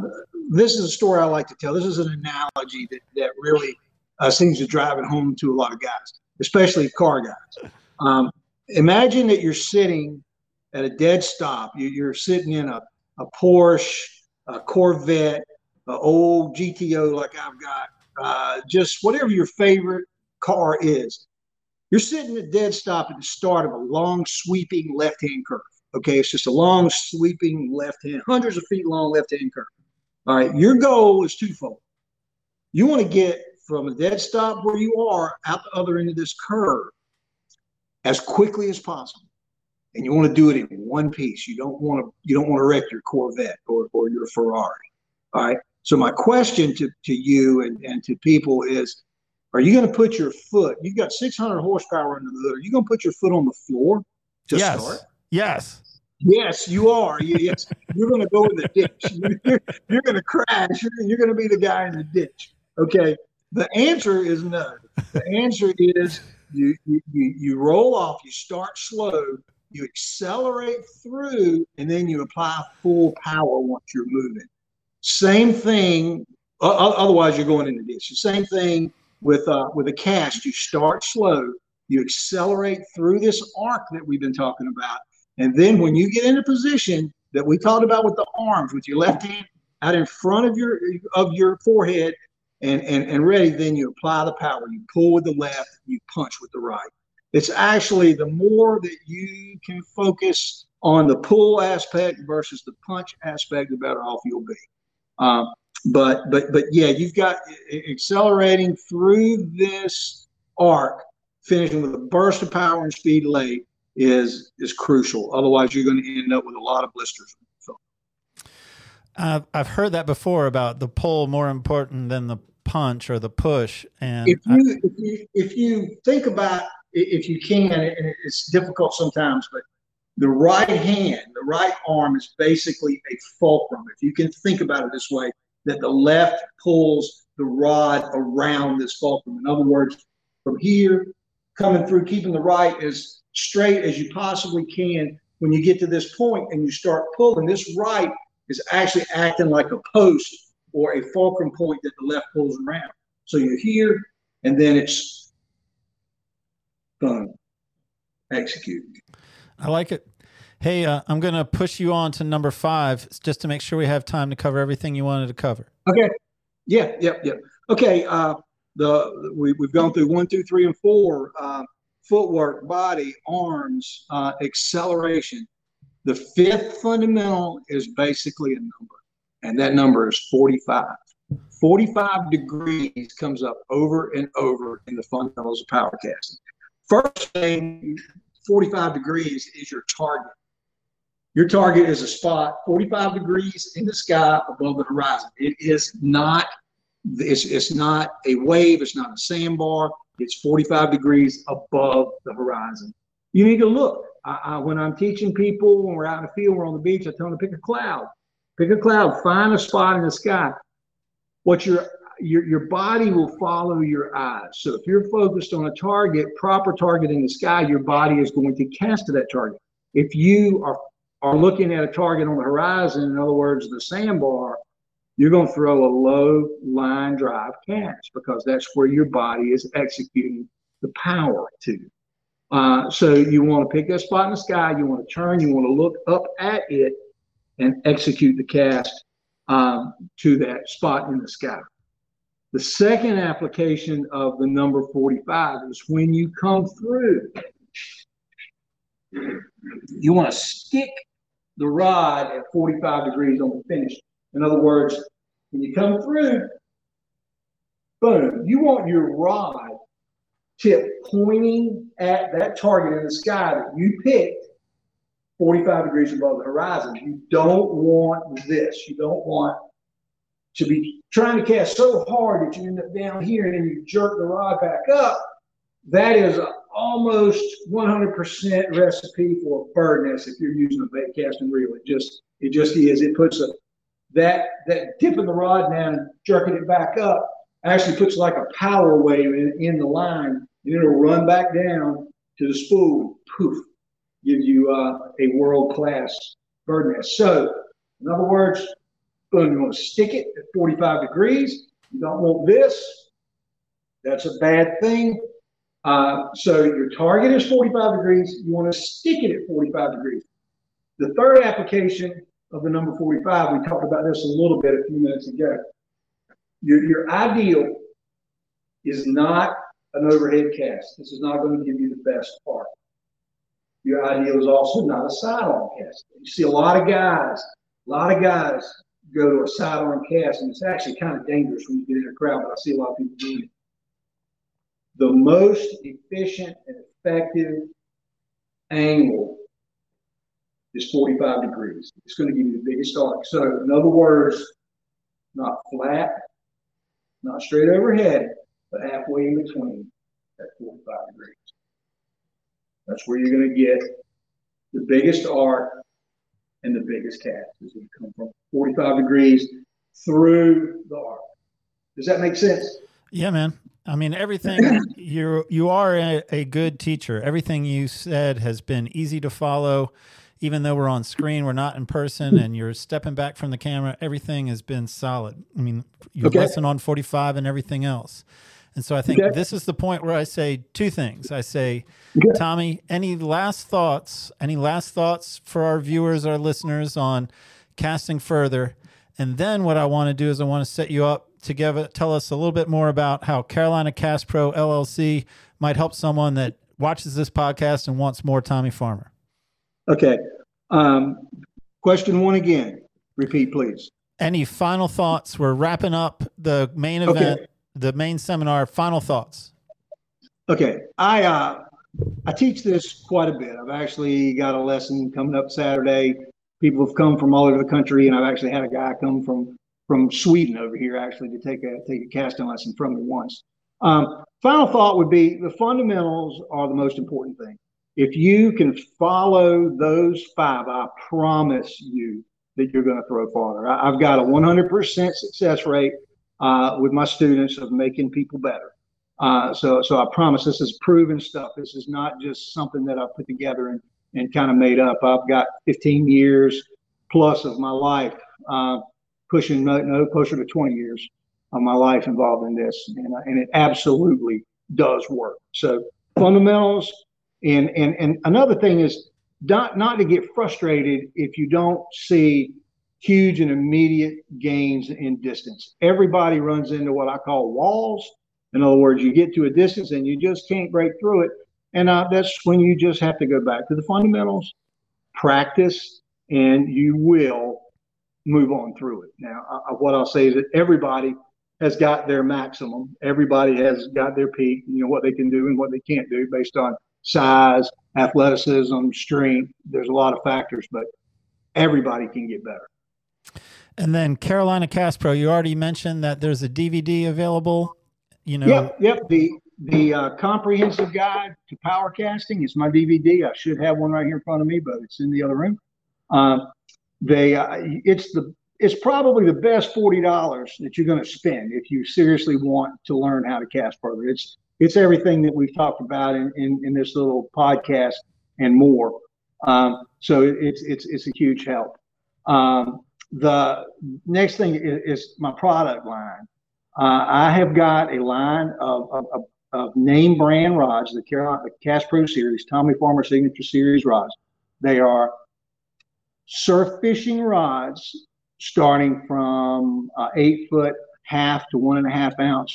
this is a story I like to tell. This is an analogy that, that really uh, seems to drive it home to a lot of guys, especially car guys. Um, imagine that you're sitting at a dead stop. You're sitting in a, a Porsche, a Corvette, an old G T O like I've got, uh, just whatever your favorite car is. You're sitting at dead stop at the start of a long, sweeping left-hand curve. Okay, it's just a long, sweeping left-hand, hundreds of feet long left-hand curve. All right, your goal is twofold. You want to get from a dead stop where you are out the other end of this curve as quickly as possible. And you want to do it in one piece. You don't want to you don't want to wreck your Corvette or, or your Ferrari. All right. So my question to, to you and, and to people is, are you going to put your foot, you've got six hundred horsepower under the hood, are you going to put your foot on the floor to yes. start? Yes. Yes, you are. Yes, you're going to go in the ditch. You're, you're going to crash. You're, you're going to be the guy in the ditch. Okay. The answer is no. The answer is you you you roll off, you start slow, you accelerate through, and then you apply full power once you're moving. Same thing. Otherwise, you're going in the ditch. The same thing with uh, with a cast. You start slow, you accelerate through this arc that we've been talking about, and then when you get in a position that we talked about with the arms, with your left hand out in front of your of your forehead and and, and ready, then you apply the power. You pull with the left, you punch with the right. It's actually the more that you can focus on the pull aspect versus the punch aspect, the better off you'll be. Um, but but but yeah, you've got accelerating through this arc, finishing with a burst of power and speed late is is crucial. Otherwise, you're going to end up with a lot of blisters. So. Uh, I've heard that before about the pull more important than the punch or the push. And if you, I- if you, if you think about if you can, and it's difficult sometimes, but the right hand, the right arm is basically a fulcrum. If you can think about it this way, that the left pulls the rod around this fulcrum. In other words, from here, coming through, keeping the right as straight as you possibly can. When you get to this point and you start pulling, this right is actually acting like a post or a fulcrum point that the left pulls around. So you're here, and then it's Um, execute. I like it. Hey, uh, I'm going to push you on to number five just to make sure we have time to cover everything you wanted to cover. Okay. Yeah. Yep. Yep. Okay. Uh, the we, we've gone through one, two, three, and four. Uh, footwork, body, arms, uh, acceleration. The fifth fundamental is basically a number, and that number is forty-five. forty-five degrees comes up over and over in the fundamentals of power casting. First thing, forty-five degrees is your target. Your target is a spot forty-five degrees in the sky above the horizon. It is not, it's, it's not a wave. It's not a sandbar. It's forty-five degrees above the horizon. You need to look. I, I, when I'm teaching people, when we're out in the field, we're on the beach, I tell them to pick a cloud. Pick a cloud. Find a spot in the sky. What you're Your your body will follow your eyes. So if you're focused on a target, proper target in the sky, your body is going to cast to that target. If you are, are looking at a target on the horizon, in other words, the sandbar, you're going to throw a low line drive cast because that's where your body is executing the power to. Uh, so you want to pick that spot in the sky. You want to turn. You want to look up at it and execute the cast um, to that spot in the sky. The second application of the number forty-five is when you come through, you want to stick the rod at forty-five degrees on the finish. In other words, when you come through, boom, you want your rod tip pointing at that target in the sky that you picked forty-five degrees above the horizon. You don't want this. You don't want to be trying to cast so hard that you end up down here and then you jerk the rod back up. That is a, almost one hundred percent recipe for a bird nest if you're using a bait casting reel. It just it just is. It puts a that that dip in the rod down and jerking it back up actually puts like a power wave in, in the line, and it'll run back down to the spool and poof, give you uh, a world-class bird nest. So, in other words, boom, you want to stick it at forty-five degrees. You don't want this. That's a bad thing. Uh, so your target is forty-five degrees. You want to stick it at forty-five degrees. The third application of the number forty-five, we talked about this a little bit a few minutes ago. Your, your ideal is not an overhead cast. This is not going to give you the best part. Your idea was also not a side-on cast. You see a lot of guys, a lot of guys go to a side-on cast, and it's actually kind of dangerous when you get in a crowd, but I see a lot of people doing it. The most efficient and effective angle is forty-five degrees. It's going to give you the biggest arc. So in other words, not flat, not straight overhead, but halfway in between at forty-five degrees. That's where you're going to get the biggest arc and the biggest cast. It's going to come from forty-five degrees through the arc. Does that make sense? Yeah, man. I mean, everything, you're, you are a, a good teacher. Everything you said has been easy to follow. Even though we're on screen, we're not in person, and you're stepping back from the camera, everything has been solid. I mean, your okay. lesson on forty-five and everything else. And so I think okay. this is the point where I say two things. I say, okay. Tommy, any last thoughts, any last thoughts for our viewers, our listeners on casting further? And then what I want to do is I want to set you up to give, tell us a little bit more about how Carolina Cast Pro L L C might help someone that watches this podcast and wants more Tommy Farmer. Okay. Um, question one again. Repeat, please. Any final thoughts? We're wrapping up the main event, okay. the main seminar. Final thoughts. Okay. I uh, I teach this quite a bit. I've actually got a lesson coming up Saturday. People have come from all over the country, and I've actually had a guy come from, from Sweden over here actually to take a take a casting lesson from me once. Um, final thought would be the fundamentals are the most important thing. If you can follow those five, I promise you that you're going to throw farther. I, I've got a one hundred percent success rate uh, with my students of making people better. Uh, so, so I promise this is proven stuff. This is not just something that I put together and, and kind of made up. I've got fifteen years plus of my life, uh, pushing no, no closer to twenty years of my life involved in this, and, and it absolutely does work. So fundamentals. And, and and another thing is not, not to get frustrated if you don't see huge and immediate gains in distance. Everybody runs into what I call walls. In other words, you get to a distance and you just can't break through it. And uh, that's when you just have to go back to the fundamentals, practice, and you will move on through it. Now, I, what I'll say is that everybody has got their maximum. Everybody has got their peak, you know, what they can do and what they can't do based on size, athleticism, strength. There's a lot of factors, but everybody can get better. And then Carolina Cast Pro, you already mentioned that there's a D V D available. You know, Yep, yep. The the uh, comprehensive guide to power casting is my D V D. I should have one right here in front of me, but it's in the other room. Um, they uh, it's the it's probably the best forty dollars that you're going to spend if you seriously want to learn how to cast further. It's It's everything that we've talked about in, in, in this little podcast and more. Um, so it's it's it's a huge help. Um, the next thing is, is my product line. Uh, I have got a line of, of, of, of name brand rods, the Carolina Cast Pro Series, Tommy Farmer Signature Series rods. They are surf fishing rods starting from uh, eight foot half to one and a half ounce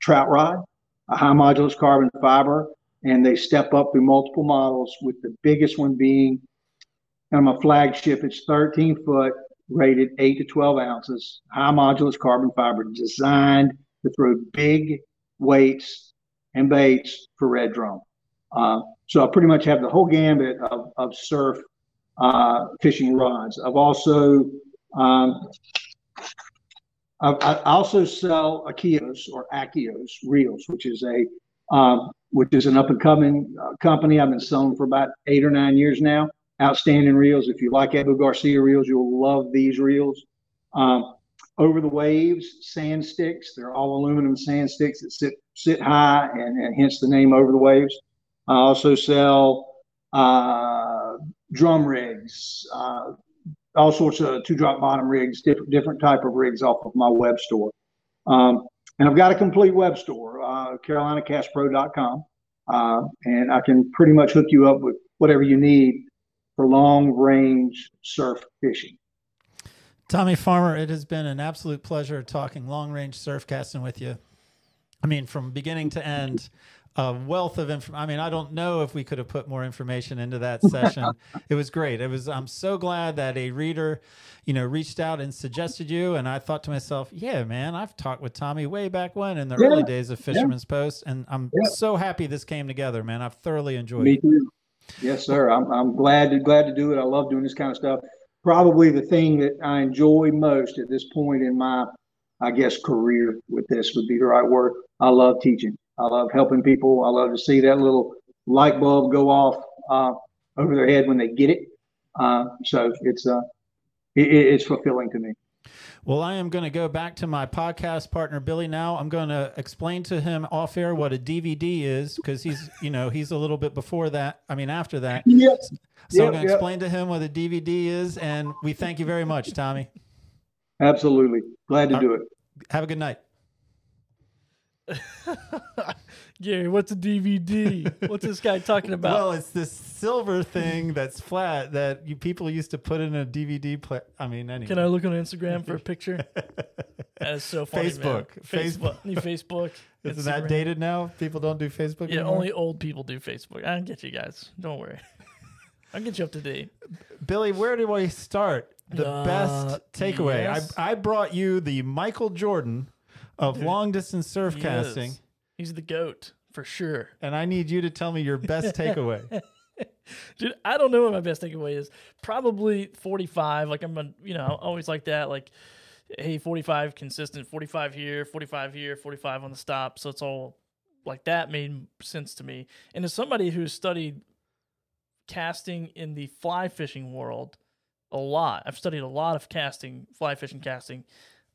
trout rod. A high modulus carbon fiber, and they step up through multiple models, with the biggest one being on my flagship. It's thirteen foot, rated eight to twelve ounces, high modulus carbon fiber, designed to throw big weights and baits for red drum. Uh, so I pretty much have the whole gambit of, of surf uh, fishing rods. I've also um, I also sell Akios or Akios reels, which is a um, which is an up and coming uh, company. I've been selling for about eight or nine years now. Outstanding reels. If you like Abu Garcia reels, you'll love these reels. Um, over the waves sand sticks. They're all aluminum sand sticks that sit sit high, and, and hence the name Over the Waves. I also sell uh, drum rigs. Uh, all sorts of two-drop bottom rigs, different, different type of rigs off of my web store. Um, and I've got a complete web store, uh, Carolina Cast Pro dot com. Uh, and I can pretty much hook you up with whatever you need for long-range surf fishing. Tommy Farmer, it has been an absolute pleasure talking long-range surf casting with you. I mean, from beginning to end, a wealth of information. I mean, I don't know if we could have put more information into that session. It was great. It was, I'm so glad that a reader, you know, reached out and suggested you. And I thought to myself, yeah, man, I've talked with Tommy way back when in the yeah. early days of Fisherman's yeah. Post. And I'm yeah. so happy this came together, man. I've thoroughly enjoyed Me it. Me too. Yes, sir. I'm, I'm glad to, glad to do it. I love doing this kind of stuff. Probably the thing that I enjoy most at this point in my, I guess, career with this would be the right word. I love teaching. I love helping people. I love to see that little light bulb go off uh, over their head when they get it. Uh, so it's uh, it, it's fulfilling to me. Well, I am going to go back to my podcast partner, Billy, now. I'm going to explain to him off air what a D V D is, because he's, you know, he's a little bit before that. I mean, after that. Yep. So yep, I'm going to yep. explain to him what a D V D is. And we thank you very much, Tommy. Absolutely. Glad to All do it. Have a good night. Gary, what's a D V D? What's this guy talking about? Well, it's this silver thing that's flat that you people used to put in a D V D player. I mean, anyway. Can I look on Instagram for a picture? That is so funny. Facebook, man. Facebook, Facebook. Facebook. Isn't Instagram. That dated now? People don't do Facebook yeah, anymore? Only old people do Facebook. I can get you guys. Don't worry. I'll get you up to date. Billy, where do I start? The uh, best takeaway. Yes. I I brought you the Michael Jordan of Dude, long distance surf he casting. Is. He's the GOAT for sure. And I need you to tell me your best takeaway. Dude, I don't know what my best takeaway is. Probably forty-five. Like I'm, a, you know, always like that. Like, hey, forty-five consistent, forty-five here, forty-five here, forty-five on the stop. So it's all like that made sense to me. And as somebody who's studied casting in the fly fishing world a lot, I've studied a lot of casting, fly fishing casting.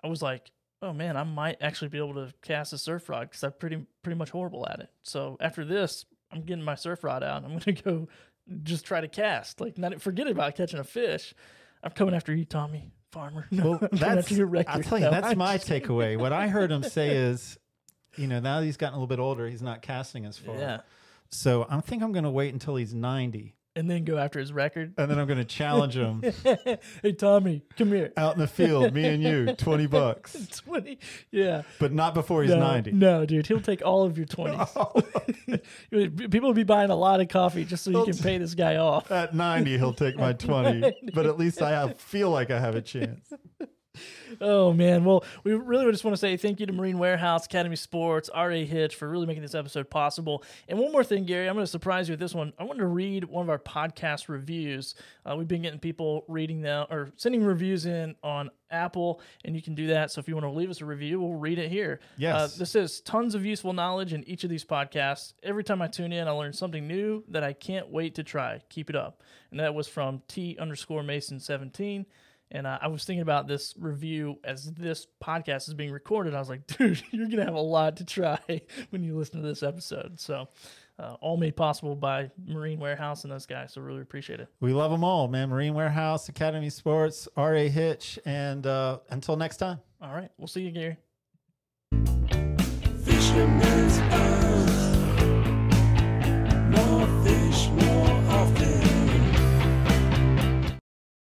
I was like, oh man, I might actually be able to cast a surf rod because I'm pretty pretty much horrible at it. So after this, I'm getting my surf rod out. I'm gonna go just try to cast. Like, not forget about catching a fish. I'm coming after you, Tommy Farmer. No, well, that's your record. I tell you, no, that's I'm my takeaway. Kidding. What I heard him say is, you know, now that he's gotten a little bit older, he's not casting as far. Yeah. So I think I'm gonna wait until he's ninety. And then go after his record. And then I'm going to challenge him. Hey, Tommy, come here. Out in the field, me and you, twenty bucks. twenty, yeah. But not before he's no, ninety. No, dude, he'll take all of your twenties. People will be buying a lot of coffee just so he'll you can pay this guy off. At ninety, he'll take my twenty. But at least I have, feel like I have a chance. Oh, man. Well, we really just want to say thank you to Marine Warehouse, Academy Sports, R A Hitch for really making this episode possible. And one more thing, Gary, I'm going to surprise you with this one. I wanted to read one of our podcast reviews. Uh, we've been getting people reading them or sending reviews in on Apple, and you can do that. So if you want to leave us a review, we'll read it here. Yes. Uh, this is tons of useful knowledge in each of these podcasts. Every time I tune in, I learn something new that I can't wait to try. Keep it up. And that was from T underscore Mason seventeen. And uh, I was thinking about this review as this podcast is being recorded. I was like, dude, you're going to have a lot to try when you listen to this episode. So uh, all made possible by Marine Warehouse and those guys. So really appreciate it. We love them all, man. Marine Warehouse, Academy Sports, R A Hitch. And uh, until next time. All right. We'll see you, Gary. Fisherman's